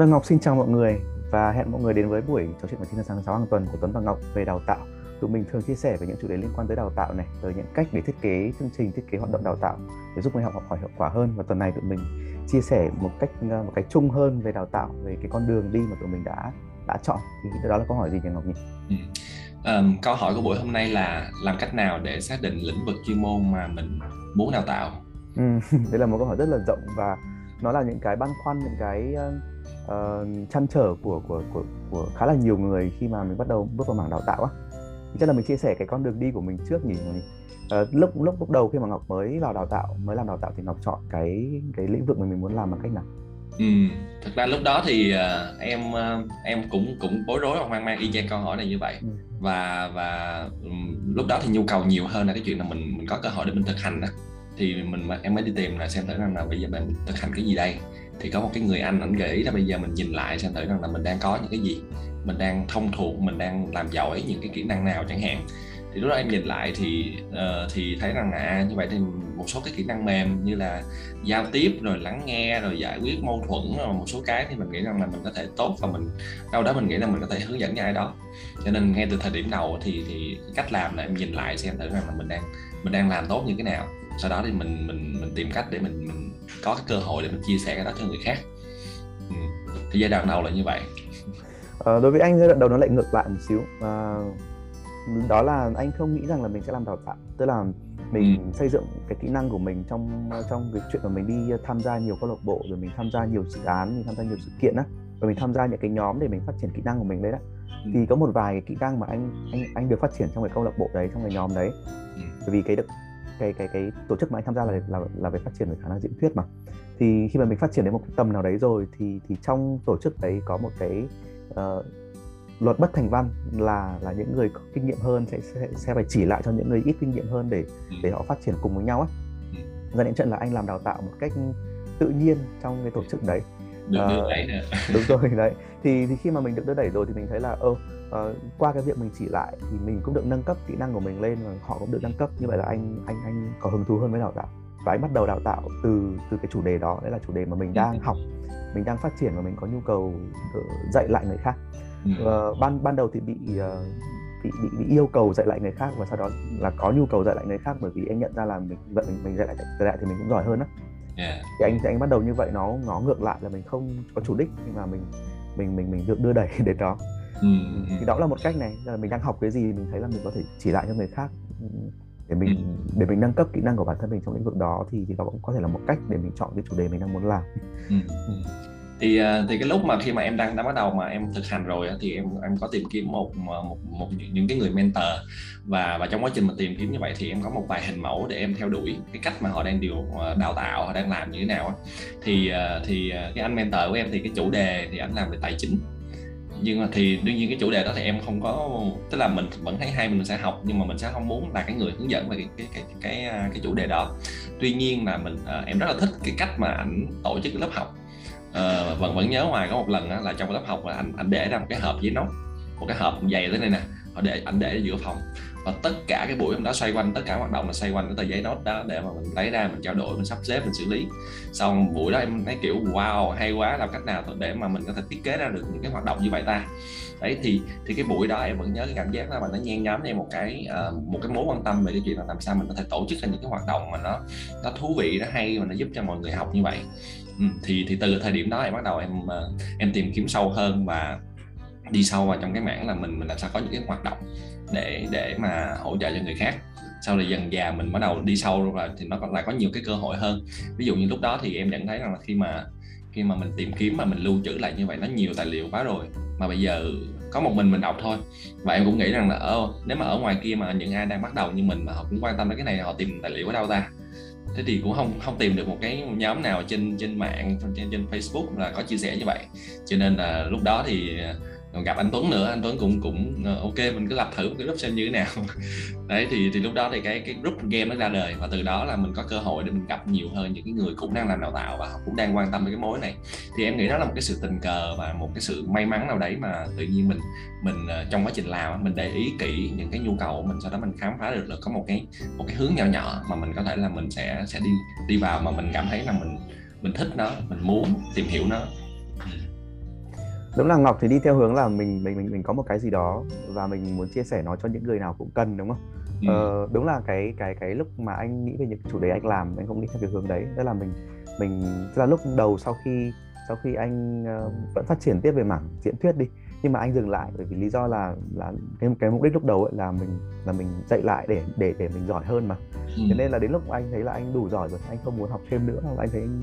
Vâng, Ngọc xin chào mọi người và hẹn mọi người đến với buổi trò chuyện vào 9 giờ sáng 6 hàng tuần của Tuấn và Ngọc về đào tạo. Tụi mình thường chia sẻ về những chủ đề liên quan tới đào tạo này, tới những cách để thiết kế chương trình, thiết kế hoạt động đào tạo để giúp người học học hỏi hiệu quả hơn. Và tuần này tụi mình chia sẻ một cách chung hơn về đào tạo, về cái con đường đi mà tụi mình đã chọn. Thì đó là câu hỏi gì nhỉ Ngọc nhỉ? Câu hỏi của buổi hôm nay là làm cách nào để xác định lĩnh vực chuyên môn mà mình muốn đào tạo? Đây là một câu hỏi rất là rộng và nó là những cái băn khoăn, những cái trăn trở của khá là nhiều người khi mà mình bắt đầu bước vào mảng đào tạo á. Chắc là mình chia sẻ cái con đường đi của mình trước nhỉ. Lúc đầu khi mà Ngọc mới vào đào tạo, mới làm đào tạo thì Ngọc chọn cái lĩnh vực mình muốn làm bằng cách nào? Thực ra lúc đó thì em cũng bối rối và hoang mang y chang câu hỏi này như vậy. Và lúc đó thì nhu cầu nhiều hơn là cái chuyện là mình có cơ hội để mình thực hành đó. Thì em mới đi tìm là xem thử rằng là bây giờ mình thực hành cái gì đây. Thì có một cái người anh gợi ý là bây giờ mình nhìn lại xem thử rằng là mình đang có những cái gì, mình đang thông thuộc, mình đang làm giỏi những cái kỹ năng nào chẳng hạn. Thì lúc đó em nhìn lại thì thấy rằng là như vậy thì một số cái kỹ năng mềm như là giao tiếp, rồi lắng nghe, rồi giải quyết mâu thuẫn, rồi một số cái thì mình nghĩ rằng là mình có thể tốt và mình đâu đó mình nghĩ là mình có thể hướng dẫn cho ai đó. Cho nên ngay từ thời điểm đầu thì cách làm là em nhìn lại xem thử rằng là mình đang làm tốt như thế nào. Sau đó thì mình tìm cách để mình có cái cơ hội để mình chia sẻ cái đó cho người khác. Thì giai đoạn đầu là như vậy. Đối với anh giai đoạn đầu nó lại ngược lại một xíu. Đó là anh không nghĩ rằng là mình sẽ làm đào tạo, tức là mình xây dựng cái kỹ năng của mình trong cái chuyện mà mình đi tham gia nhiều câu lạc bộ, rồi mình tham gia nhiều dự án, mình tham gia nhiều sự kiện á, rồi mình tham gia những cái nhóm để mình phát triển kỹ năng của mình đấy đó. Thì có một vài cái kỹ năng mà anh được phát triển trong cái câu lạc bộ đấy, trong cái nhóm đấy. Bởi vì cái tổ chức mà anh tham gia là về phát triển về khả năng diễn thuyết mà. Thì khi mà mình phát triển đến một cái tầm nào đấy rồi thì trong tổ chức đấy có một cái luật bất thành văn là những người có kinh nghiệm hơn sẽ phải chỉ lại cho những người ít kinh nghiệm hơn để họ phát triển cùng với nhau ấy. Dẫn đến chuyện là anh làm đào tạo một cách tự nhiên trong cái tổ chức đấy. Đúng rồi đấy. Thì khi mà mình được đưa đẩy rồi thì mình thấy là qua cái việc mình chỉ lại thì mình cũng được nâng cấp kỹ năng của mình lên và họ cũng được nâng cấp. Như vậy là anh có hứng thú hơn với đào tạo và anh bắt đầu đào tạo từ cái chủ đề đó. Đấy là chủ đề mà mình đang học, mình đang phát triển và mình có nhu cầu dạy lại người khác. Ban đầu thì bị yêu cầu dạy lại người khác và sau đó là có nhu cầu dạy lại người khác, bởi vì anh nhận ra là mình dạy lại thì mình cũng giỏi hơn á. Thì anh bắt đầu như vậy, nó ngược lại là mình không có chủ đích nhưng mà mình được đưa đẩy đến đó. Thì đó là một cách này, là mình đang học cái gì mình thấy là mình có thể chỉ lại cho người khác để mình nâng cấp kỹ năng của bản thân mình trong lĩnh vực đó, thì đó cũng có thể là một cách để mình chọn cái chủ đề mình đang muốn làm. Thì cái lúc mà khi mà em đã bắt đầu mà em thực hành rồi thì em có tìm kiếm một những cái người mentor, và trong quá trình mà tìm kiếm như vậy thì em có một vài hình mẫu để em theo đuổi cái cách mà họ đang đào tạo, họ đang làm như thế nào. Thì cái anh mentor của em thì cái chủ đề thì anh làm về tài chính, nhưng mà thì đương nhiên cái chủ đề đó thì em không có, tức là mình vẫn thấy hay mình sẽ học nhưng mà mình sẽ không muốn là cái người hướng dẫn về cái chủ đề đó. Tuy nhiên là em rất là thích cái cách mà ảnh tổ chức cái lớp học. Vẫn nhớ hoài có một lần là trong lớp học là anh để ra một cái hộp giấy nốt, một cái hộp dày thế này nè, anh để giữa phòng, và tất cả cái buổi hôm đó xoay quanh, tất cả hoạt động là xoay quanh cái tờ giấy nốt đó để mà mình lấy ra, mình trao đổi, mình sắp xếp, mình xử lý. Xong buổi đó em thấy kiểu wow, hay quá, làm cách nào để mà mình có thể thiết kế ra được những cái hoạt động như vậy ta. Đấy thì cái buổi đó em vẫn nhớ cái cảm giác đó, mà nó nhen nhóm em một cái mối quan tâm về cái chuyện là làm sao mình có thể tổ chức ra những cái hoạt động mà nó thú vị, nó hay và nó giúp cho mọi người học như vậy. Thì từ thời điểm đó em bắt đầu em tìm kiếm sâu hơn và đi sâu vào trong cái mảng là mình làm sao có những cái hoạt động để mà hỗ trợ cho người khác. Sau này dần dà mình bắt đầu đi sâu rồi thì nó còn lại có nhiều cái cơ hội hơn. Ví dụ như lúc đó thì em nhận thấy rằng là khi mà mình tìm kiếm mà mình lưu trữ lại như vậy, nó nhiều tài liệu quá rồi mà bây giờ có một mình đọc thôi. Và em cũng nghĩ rằng là nếu mà ở ngoài kia mà những ai đang bắt đầu như mình mà họ cũng quan tâm đến cái này, họ tìm tài liệu ở đâu ta? Thế thì cũng không tìm được một cái nhóm nào trên mạng, trên Facebook là có chia sẻ như vậy. Cho nên là lúc đó thì gặp anh Tuấn nữa, anh Tuấn cũng ok, mình cứ lập thử một cái group xem như thế nào. Đấy thì lúc đó thì cái group game nó ra đời, và từ đó là mình có cơ hội để mình gặp nhiều hơn những cái người cũng đang làm đào tạo và họ cũng đang quan tâm đến cái mối này. Thì em nghĩ đó là một cái sự tình cờ và một cái sự may mắn nào đấy mà tự nhiên mình trong quá trình làm mình để ý kỹ những cái nhu cầu của mình, sau đó mình khám phá được là có một cái hướng nhỏ mà mình có thể là mình sẽ đi vào mà mình cảm thấy là mình thích nó, mình muốn tìm hiểu nó. Đúng là Ngọc thì đi theo hướng là mình có một cái gì đó và mình muốn chia sẻ nó cho những người nào cũng cần, đúng không? Đúng là cái lúc mà anh nghĩ về những chủ đề anh làm, anh không nghĩ theo cái hướng đấy. Tức là mình tức là lúc đầu sau khi anh vẫn phát triển tiếp về mảng diễn thuyết đi, nhưng mà anh dừng lại bởi vì lý do là cái mục đích lúc đầu ấy là mình dạy lại để mình giỏi hơn mà. Thế nên là đến lúc anh thấy là anh đủ giỏi rồi, anh không muốn học thêm nữa, anh thấy anh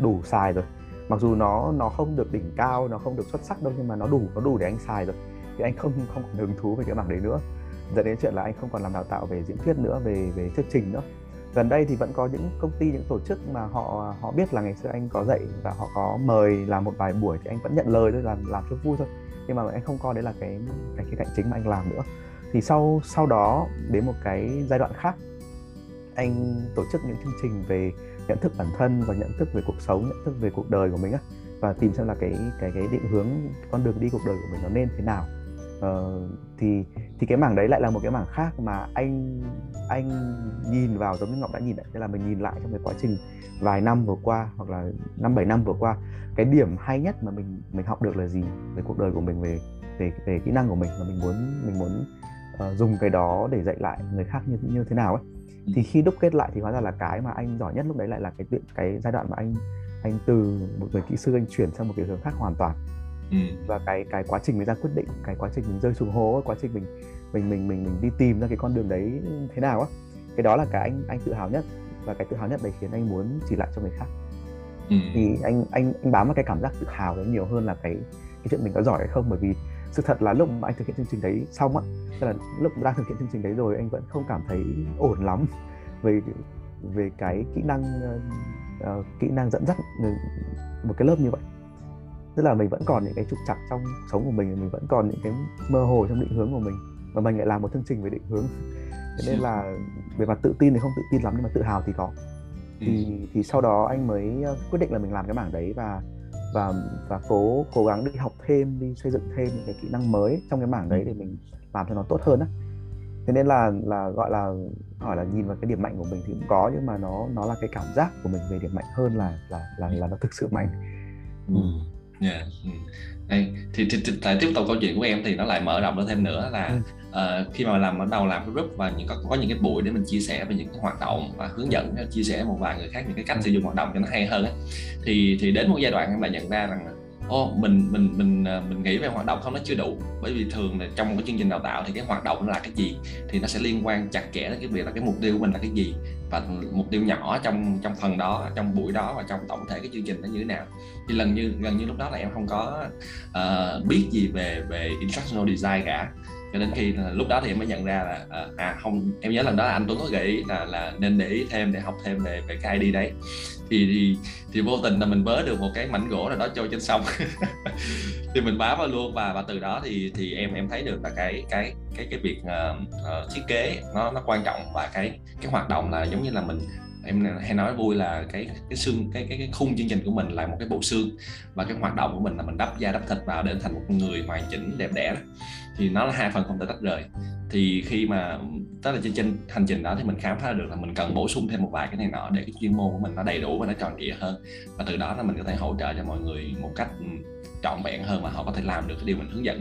đủ xài rồi. Mặc dù nó không được đỉnh cao, nó không được xuất sắc đâu, nhưng mà nó đủ để anh xài rồi. Thì anh không còn hứng thú về cái mảng đấy nữa. Dẫn đến chuyện là anh không còn làm đào tạo về diễn thuyết nữa, về thuyết trình nữa. Gần đây thì vẫn có những công ty, những tổ chức mà họ biết là ngày xưa anh có dạy và họ có mời làm một vài buổi thì anh vẫn nhận lời thôi, làm cho vui thôi. Nhưng mà anh không coi đấy là cái khía cạnh chính mà anh làm nữa. Thì sau đó đến một cái giai đoạn khác, anh tổ chức những chương trình về nhận thức bản thân và nhận thức về cuộc sống, nhận thức về cuộc đời của mình á, và tìm xem là cái định hướng, con đường đi cuộc đời của mình nó nên thế nào. Thì cái mảng đấy lại là một cái mảng khác mà anh nhìn vào, giống như Ngọc đã nhìn lại, tức là mình nhìn lại trong cái quá trình vài năm vừa qua hoặc là 5-7 năm vừa qua, cái điểm hay nhất mà mình học được là gì về cuộc đời của mình, về kỹ năng của mình, và mình muốn dùng cái đó để dạy lại người khác như thế nào ấy. Thì khi đúc kết lại thì hóa ra là cái mà anh giỏi nhất lúc đấy lại là cái giai đoạn mà anh từ một người kỹ sư anh chuyển sang một cái hướng khác hoàn toàn. Và cái quá trình mình ra quyết định, cái quá trình mình rơi xuống hố, quá trình mình đi tìm ra cái con đường đấy thế nào á, cái đó là cái anh tự hào nhất, và cái tự hào nhất đấy khiến anh muốn chỉ lại cho người khác. Thì anh bám vào cái cảm giác tự hào đấy nhiều hơn là cái chuyện mình có giỏi hay không, bởi vì sự thật là lúc mà anh thực hiện chương trình đấy xong á, tức là lúc đang thực hiện chương trình đấy rồi, anh vẫn không cảm thấy ổn lắm về cái kỹ năng dẫn dắt một cái lớp như vậy. Tức là mình vẫn còn những cái trục trặc trong sống của mình vẫn còn những cái mơ hồ trong định hướng của mình, và mình lại làm một chương trình về định hướng. Thế nên là về mặt tự tin thì không tự tin lắm, nhưng mà tự hào thì có. Thì sau đó anh mới quyết định là mình làm cái mảng đấy và cố gắng đi học thêm, đi xây dựng thêm những cái kỹ năng mới trong cái mảng đấy để mình làm cho nó tốt hơn á. Thế nên là gọi là hỏi là nhìn vào cái điểm mạnh của mình thì cũng có, nhưng mà nó là cái cảm giác của mình về điểm mạnh hơn là nó thực sự mạnh. Thì lại tiếp tục câu chuyện của em thì nó lại mở rộng ra thêm nữa là khi mà làm bắt đầu làm cái group và có những cái buổi để mình chia sẻ về những cái hoạt động và hướng dẫn chia sẻ một vài người khác những cái cách sử dụng hoạt động cho nó hay hơn ấy. Thì đến một giai đoạn em lại nhận ra rằng mình nghĩ về hoạt động không nó chưa đủ, bởi vì thường là trong một cái chương trình đào tạo thì cái hoạt động là cái gì thì nó sẽ liên quan chặt chẽ đến cái việc là cái mục tiêu của mình là cái gì, và mục tiêu nhỏ trong phần đó, trong buổi đó và trong tổng thể cái chương trình nó như thế nào. Thì gần như lúc đó là em không có biết gì về instructional design cả, cho đến khi lúc đó thì em mới nhận ra là không, em nhớ lần đó là anh Tuấn có gợi ý là nên để ý thêm để học thêm về cái ID đấy. Thì vô tình là mình vớ được một cái mảnh gỗ nào đó trôi trên sông thì mình bám vào luôn, và từ đó thì em thấy được là cái việc thiết kế nó quan trọng, và cái hoạt động là giống như là em hay nói vui là cái khung chương trình của mình là một cái bộ xương, và cái hoạt động của mình là mình đắp da đắp thịt vào để thành một người hoàn chỉnh đẹp đẽ đó. Thì nó là hai phần không thể tách rời. Thì khi mà tức là trên hành trình đó thì mình khám phá được là mình cần bổ sung thêm một vài cái này nọ để cái chuyên môn của mình nó đầy đủ và nó tròn trịa hơn, và từ đó là mình có thể hỗ trợ cho mọi người một cách trọn vẹn hơn mà họ có thể làm được cái điều mình hướng dẫn.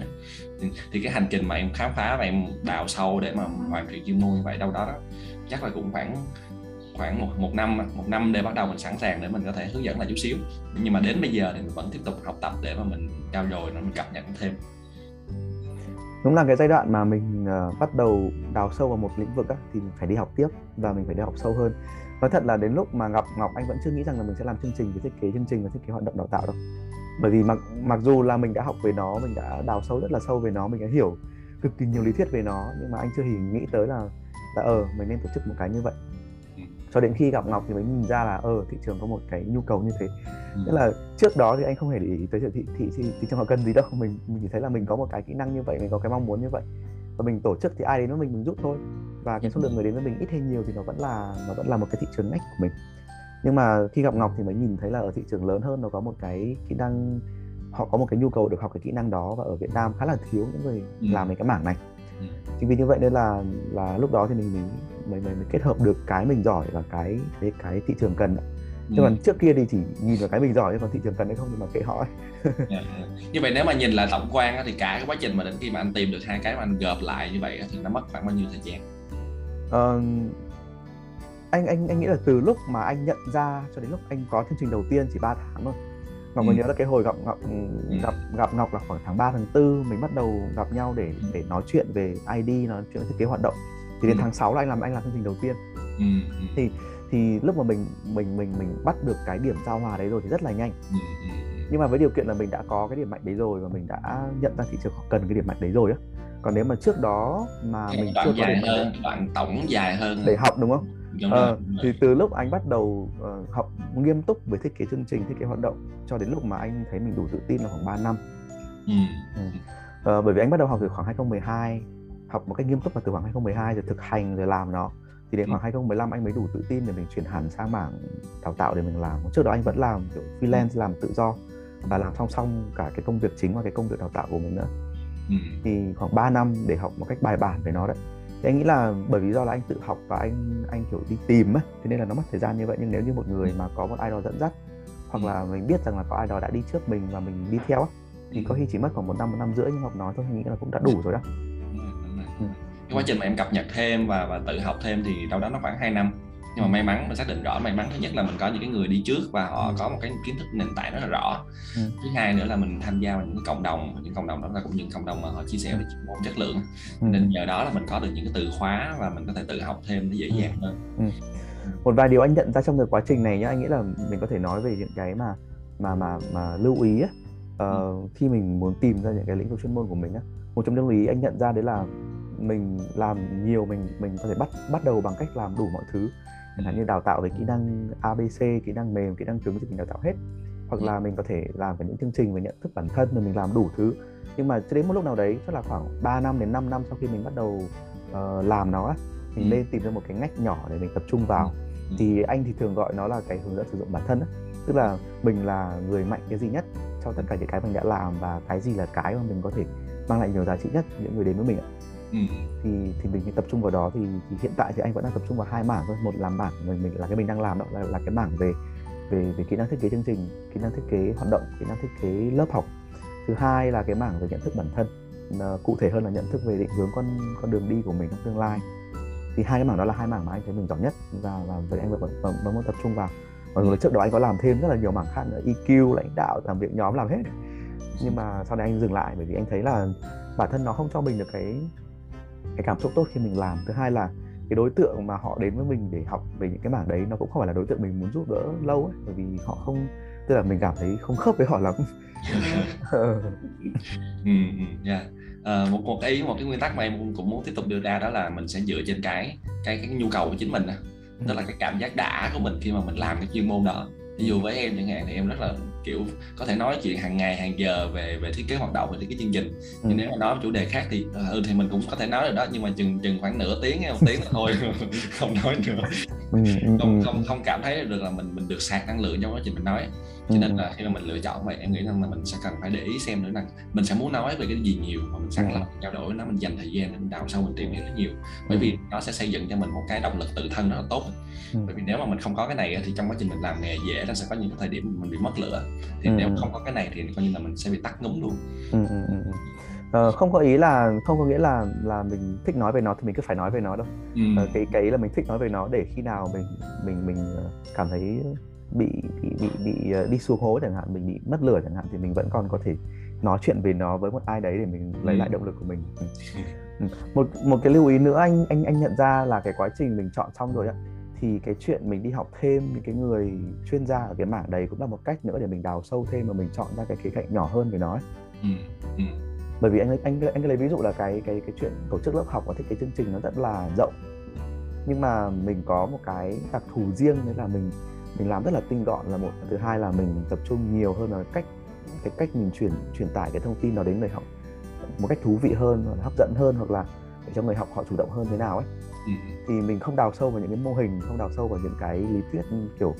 Thì cái hành trình mà em khám phá và em đào sâu để mà hoàn thiện chuyên môn như vậy đâu đó chắc là cũng khoảng một năm để bắt đầu mình sẵn sàng để mình có thể hướng dẫn lại chút xíu. Nhưng mà đến bây giờ thì mình vẫn tiếp tục học tập để mà mình trao dồi, mình cập nhật thêm. Đúng là cái giai đoạn mà mình bắt đầu đào sâu vào một lĩnh vực á, thì mình phải đi học tiếp và mình phải đi học sâu hơn. Nói thật là đến lúc mà Ngọc anh vẫn chưa nghĩ rằng là mình sẽ làm chương trình về thiết kế chương trình và thiết kế hoạt động đào tạo đâu. Bởi vì mặc dù là mình đã học về nó, mình đã đào sâu rất là sâu về nó, mình đã hiểu cực kỳ nhiều lý thuyết về nó, nhưng mà anh chưa hề nghĩ tới là mình nên tổ chức một cái như vậy. Cho đến khi gặp Ngọc thì mới nhìn ra là thị trường có một cái nhu cầu như thế. Tức là trước đó thì anh không hề để ý tới thị trường họ cần gì đâu, mình chỉ thấy là mình có một cái kỹ năng như vậy, mình có cái mong muốn như vậy, và mình tổ chức thì ai đến với mình giúp thôi, và cái số lượng người đến với mình ít hay nhiều thì nó vẫn là một cái thị trường ngách của mình. Nhưng mà khi gặp Ngọc thì mới nhìn thấy là ở thị trường lớn hơn nó có một cái kỹ năng, họ có một cái nhu cầu được học cái kỹ năng đó, và ở Việt Nam khá là thiếu những người làm về cái mảng này. Chính vì như vậy nên là lúc đó thì mình mới kết hợp được cái mình giỏi và cái thị trường cần. Thế còn trước kia thì chỉ nhìn vào cái mình giỏi, chứ còn thị trường cần hay không thì mà kệ họ ấy. Như vậy nếu mà nhìn là tổng quan thì cả cái quá trình mà đến khi mà anh tìm được hai cái mà anh gộp lại như vậy thì nó mất khoảng bao nhiêu thời gian? Anh nghĩ là từ lúc mà anh nhận ra cho đến lúc anh có chương trình đầu tiên chỉ 3 tháng thôi. Ngọc có nhớ là cái hồi gặp Ngọc là khoảng tháng 3 tháng 4 mình bắt đầu gặp nhau để nói chuyện về ID, nói chuyện về thiết kế hoạt động. Thì đến tháng 6 là anh làm chương trình đầu tiên. Thì lúc mà mình bắt được cái điểm giao hòa đấy rồi thì rất là nhanh. Nhưng mà với điều kiện là mình đã có cái điểm mạnh đấy rồi và mình đã nhận ra thị trường cần cái điểm mạnh đấy rồi á. Còn nếu mà trước đó mà mình chưa có điểm mạnh hơn, đoạn tổng dài hơn để học đúng không? Thì từ lúc anh bắt đầu học nghiêm túc về thiết kế chương trình, thiết kế hoạt động cho đến lúc mà anh thấy mình đủ tự tin là khoảng 3 năm. Bởi vì anh bắt đầu học từ khoảng 2012, học một cách nghiêm túc là từ khoảng 2012 rồi thực hành rồi làm nó. Thì đến khoảng 2015 anh mới đủ tự tin để mình chuyển hẳn sang mảng đào tạo để mình làm. Trước đó anh vẫn làm kiểu freelance, làm tự do và làm song song cả cái công việc chính và cái công việc đào tạo của mình nữa. Thì khoảng 3 năm để học một cách bài bản về nó đấy. Thì anh nghĩ là bởi vì do là anh tự học và anh kiểu đi tìm ấy, thế nên là nó mất thời gian như vậy. Nhưng nếu như một người mà có một ai đó dẫn dắt hoặc là mình biết rằng là có ai đó đã đi trước mình và mình đi theo ấy, thì có khi chỉ mất khoảng 1 năm, 1 năm rưỡi như Ngọc nói thôi, anh nghĩ là cũng đã đủ rồi đó. Cái quá trình mà em cập nhật thêm và tự học thêm thì đâu đó nó khoảng 2 năm. Nhưng mà may mắn, mình xác định rõ may mắn thứ nhất là mình có những cái người đi trước và họ có một cái kiến thức nền tảng rất là rõ. Thứ hai nữa là mình tham gia vào những cộng đồng, đó là cũng những cộng đồng mà họ chia sẻ về chuyên môn chất lượng. Nên nhờ đó là mình có được những cái từ khóa và mình có thể tự học thêm nó dễ dàng hơn. Một vài điều anh nhận ra trong cái quá trình này nhá, anh nghĩ là mình có thể nói về những cái mà lưu ý á. Khi mình muốn tìm ra những cái lĩnh vực chuyên môn của mình á, một trong lưu ý anh nhận ra đấy là mình làm nhiều, mình có thể bắt đầu bằng cách làm đủ mọi thứ. Chẳng hạn như đào tạo về kỹ năng ABC, kỹ năng mềm, kỹ năng cứng thì mình đào tạo hết. Hoặc là mình có thể làm về những chương trình về nhận thức bản thân rồi mình làm đủ thứ. Nhưng mà cho đến một lúc nào đấy, chắc là khoảng 3 năm đến 5 năm sau khi mình bắt đầu làm nó, mình nên tìm ra một cái ngách nhỏ để mình tập trung vào. Thì anh thì thường gọi nó là cái hướng dẫn sử dụng bản thân. Tức là mình là người mạnh cái gì nhất trong tất cả những cái mình đã làm và cái gì là cái mà mình có thể mang lại nhiều giá trị nhất những người đến với mình. Thì mình tập trung vào đó. Thì hiện tại thì anh vẫn đang tập trung vào 2 mảng thôi. Một là mảng mình là cái mình đang làm đó là cái mảng về kỹ năng thiết kế chương trình, kỹ năng thiết kế hoạt động, kỹ năng thiết kế lớp học. Thứ hai là cái mảng về nhận thức bản thân, cụ thể hơn là nhận thức về định hướng con đường đi của mình trong tương lai. Thì hai cái mảng đó là 2 mảng mà anh thấy mình giỏi nhất và vậy anh vẫn muốn tập trung vào. Và rồi trước đó anh có làm thêm rất là nhiều mảng khác nữa, EQ, lãnh đạo, làm việc nhóm, làm hết. Nhưng mà sau này anh dừng lại bởi vì anh thấy là bản thân nó không cho mình được cái cảm xúc tốt khi mình làm. Thứ hai là cái đối tượng mà họ đến với mình để học về những cái mảng đấy nó cũng không phải là đối tượng mình muốn giúp đỡ lâu ấy, bởi vì họ không, tức là mình cảm thấy không khớp với họ lắm. Một cái nguyên tắc mà em cũng muốn tiếp tục đưa ra đó là mình sẽ dựa trên cái nhu cầu của chính mình, tức là cái cảm giác đã của mình khi mà mình làm cái chuyên môn đó. Ví dụ với em chẳng hạn thì em rất là kiểu có thể nói chuyện hàng ngày hàng giờ về thiết kế hoạt động, về thiết kế chương trình. Nhưng nếu mà nói chủ đề khác thì mình cũng có thể nói được đó, nhưng mà chừng khoảng nửa tiếng hay 1 tiếng là thôi không nói nữa. Không cảm thấy được là mình được sạc năng lượng trong quá trình mình nói. Cho nên là khi mà mình lựa chọn vậy, em nghĩ rằng là mình sẽ cần phải để ý xem nữa là mình sẽ muốn nói về cái gì nhiều mà mình sẵn lòng trao đổi nó, mình dành thời gian để mình đào sâu, mình tìm hiểu nó nhiều, bởi vì nó sẽ xây dựng cho mình một cái động lực tự thân rất là tốt. Bởi vì nếu mà mình không có cái này thì trong quá trình mình làm nghề dễ ra sẽ có những cái thời điểm mình bị mất lửa, thì nếu không có cái này thì coi như là mình sẽ bị tắt ngúm luôn. Không có ý là không có nghĩa là mình thích nói về nó thì mình cứ phải nói về nó đâu. Cái ý là mình thích nói về nó để khi nào mình cảm thấy bị đi xuống hố chẳng hạn, mình bị mất lửa chẳng hạn, thì mình vẫn còn có thể nói chuyện về nó với một ai đấy để mình lấy lại động lực của mình. Một cái lưu ý nữa anh nhận ra là cái quá trình mình chọn xong rồi thì cái chuyện mình đi học thêm những cái người chuyên gia ở cái mảng đấy cũng là một cách nữa để mình đào sâu thêm mà mình chọn ra cái khía cạnh nhỏ hơn về nó ấy. Bởi vì anh lấy ví dụ là cái chuyện tổ chức lớp học và thiết kế chương trình nó rất là rộng, nhưng mà mình có một cái đặc thù riêng, đấy là mình làm rất là tinh gọn là một, thứ hai là mình tập trung nhiều hơn vào cái cách mình truyền tải cái thông tin đó đến người học một cách thú vị hơn, hoặc là hấp dẫn hơn, hoặc là để cho người học họ chủ động hơn thế nào ấy. Thì mình không đào sâu vào những cái mô hình, không đào sâu vào những cái lý thuyết kiểu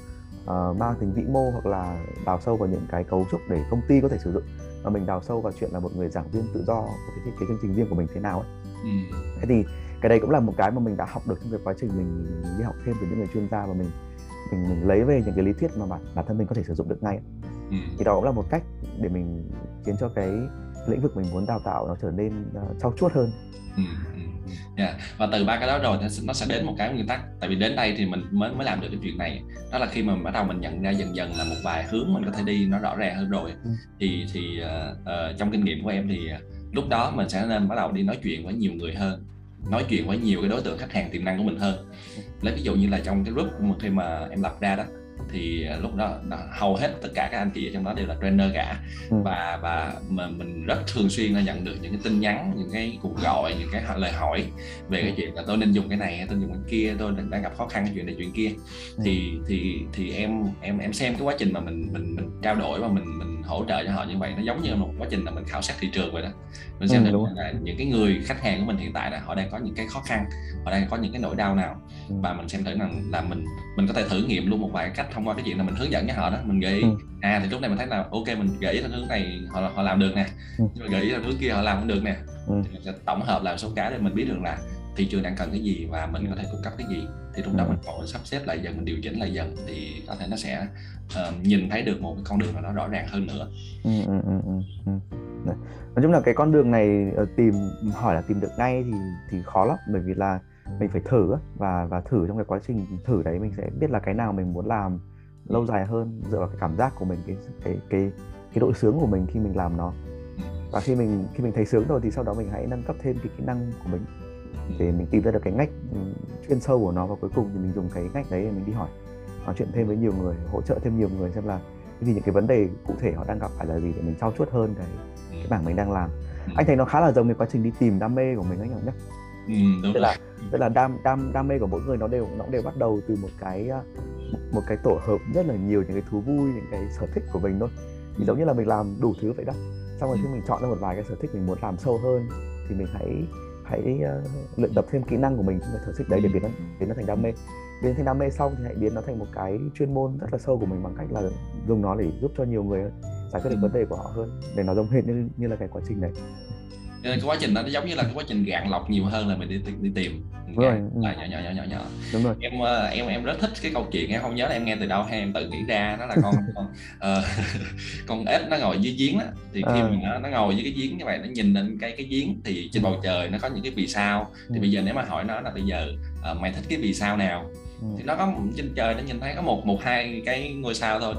mang tính vĩ mô, hoặc là đào sâu vào những cái cấu trúc để công ty có thể sử dụng, mà mình đào sâu vào chuyện là một người giảng viên tự do có thể thiết kế chương trình riêng của mình thế nào ấy. Thế thì cái đấy cũng là một cái mà mình đã học được trong cái quá trình mình đi học thêm từ những người chuyên gia, và mình mình lấy về những cái lý thuyết mà bản thân mình có thể sử dụng được ngay. Thì đó cũng là một cách để mình khiến cho cái lĩnh vực mình muốn đào tạo nó trở nên trau chuốt hơn. Và từ ba cái đó rồi nó sẽ đến một cái nguyên tắc, tại vì đến đây thì mình mới làm được cái chuyện này, đó là khi mà bắt đầu mình nhận ra dần dần là một vài hướng mình có thể đi nó rõ ràng hơn rồi. Thì trong kinh nghiệm của em thì lúc đó mình sẽ nên bắt đầu đi nói chuyện với nhiều người hơn, nói chuyện với nhiều cái đối tượng khách hàng tiềm năng của mình hơn. Lấy ví dụ như là trong cái group của mình khi mà em lập ra đó, thì lúc đó hầu hết tất cả các anh chị ở trong đó đều là trainer cả, và mình rất thường xuyên là nhận được những cái tin nhắn, những cái cuộc gọi, những cái lời hỏi về cái chuyện là tôi nên dùng cái này, tôi dùng cái kia, tôi đang gặp khó khăn cái chuyện này chuyện kia. Thì em xem cái quá trình mà mình trao đổi và mình hỗ trợ cho họ như vậy, nó giống như một quá trình là mình khảo sát thị trường vậy đó. Mình xem là những cái người khách hàng của mình hiện tại là họ đang có những cái khó khăn, họ đang có những cái nỗi đau nào, và mình xem thử rằng là mình có thể thử nghiệm luôn một vài cách thông qua cái chuyện là mình hướng dẫn cho họ đó, mình gợi ý. Thì lúc này mình thấy là ok, mình gợi ý theo hướng này họ làm được nè, nhưng mà gợi ý theo hướng kia họ làm cũng được nè. Thì mình sẽ tổng hợp làm số cái để mình biết được là thị trường đang cần cái gì và mình có thể cung cấp cái gì. Thì lúc đó mình còn sắp xếp lại dần, mình điều chỉnh lại dần, thì có thể nó sẽ nhìn thấy được một cái con đường mà nó rõ ràng hơn nữa. Nói chung là cái con đường này tìm được ngay thì khó lắm, bởi vì là mình phải thử, và thử trong cái quá trình thử đấy mình sẽ biết là cái nào mình muốn làm lâu dài hơn, dựa vào cái cảm giác của mình, cái độ sướng của mình khi mình làm nó. Và khi mình thấy sướng rồi thì sau đó mình hãy nâng cấp thêm cái kỹ năng của mình để mình tìm ra được cái ngách chuyên sâu của nó, và cuối cùng thì mình dùng cái ngách đấy để mình đi hỏi, nói chuyện thêm với nhiều người, hỗ trợ thêm nhiều người xem là cái gì, những cái vấn đề cụ thể họ đang gặp phải là gì, để mình trau chuốt hơn cái mảng mình đang làm. Anh thấy nó khá là giống cái quá trình đi tìm đam mê của mình anh Ngọc nhé. Tức là đam mê của mỗi người nó đều bắt đầu từ một cái tổ hợp rất là nhiều những cái thú vui, những cái sở thích của mình thôi. Thì giống như là mình làm đủ thứ vậy đó, xong rồi khi mình chọn ra một vài cái sở thích mình muốn làm sâu hơn thì mình hãy luyện tập thêm kỹ năng của mình trong cái sở thích đấy để biến nó thành đam mê. Biến thành đam mê xong thì hãy biến nó thành một cái chuyên môn rất là sâu của mình, bằng cách là dùng nó để giúp cho nhiều người giải quyết được vấn đề của họ hơn, để nó giống hệt như là cái quá trình này. Nên cái quá trình đó nó giống như là cái quá trình gạn lọc nhiều hơn là mình đi tìm nhỏ. Đúng rồi. Em rất thích cái câu chuyện, em không nhớ là em nghe từ đâu hay em tự nghĩ ra, đó là con ếch nó ngồi dưới giếng đó, thì khi mà nó ngồi dưới cái giếng như vậy, nó nhìn lên cái giếng thì trên bầu trời nó có những cái vì sao. Thì bây giờ nếu mà hỏi nó là bây giờ mày thích cái vì sao nào, thì nó có trên trời nó nhìn thấy có một hai cái ngôi sao thôi,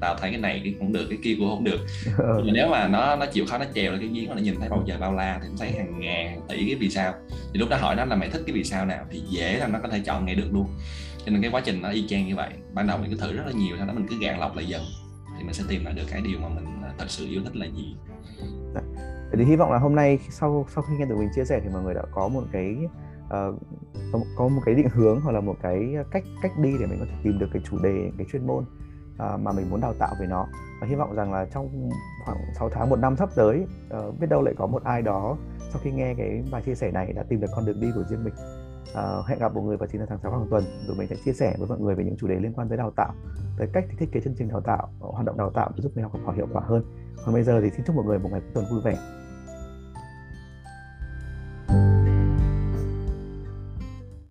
tao thấy cái này cũng được, cái kia cũng không được. Nhưng nếu mà nó chịu khó, nó trèo lên cái giếng mà nó nhìn thấy bầu trời bao la thì nó thấy hàng ngàn hàng tỷ cái vì sao, thì lúc đó hỏi nó là mày thích cái vì sao nào thì dễ là nó có thể chọn ngay được luôn. Cho nên cái quá trình nó y chang như vậy, ban đầu mình cứ thử rất là nhiều, sau đó mình cứ gạn lọc lại dần thì mình sẽ tìm ra được cái điều mà mình thật sự yêu thích là gì. Thì hy vọng là hôm nay sau khi nghe tụi mình chia sẻ thì mọi người đã có một cái định hướng, hoặc là một cái cách đi để mình có thể tìm được cái chủ đề, cái chuyên môn mà mình muốn đào tạo về nó. Và hy vọng rằng là trong khoảng 6 tháng, 1 năm sắp tới, biết đâu lại có một ai đó sau khi nghe cái bài chia sẻ này đã tìm được con đường đi của riêng mình. Hẹn gặp mọi người vào 9 tháng 6 hàng tuần, tụi mình sẽ chia sẻ với mọi người về những chủ đề liên quan tới đào tạo, tới cách thiết kế chương trình đào tạo, hoạt động đào tạo để giúp mình học hỏi hiệu quả hơn. Còn bây giờ thì xin chúc mọi người một ngày cuối tuần vui vẻ.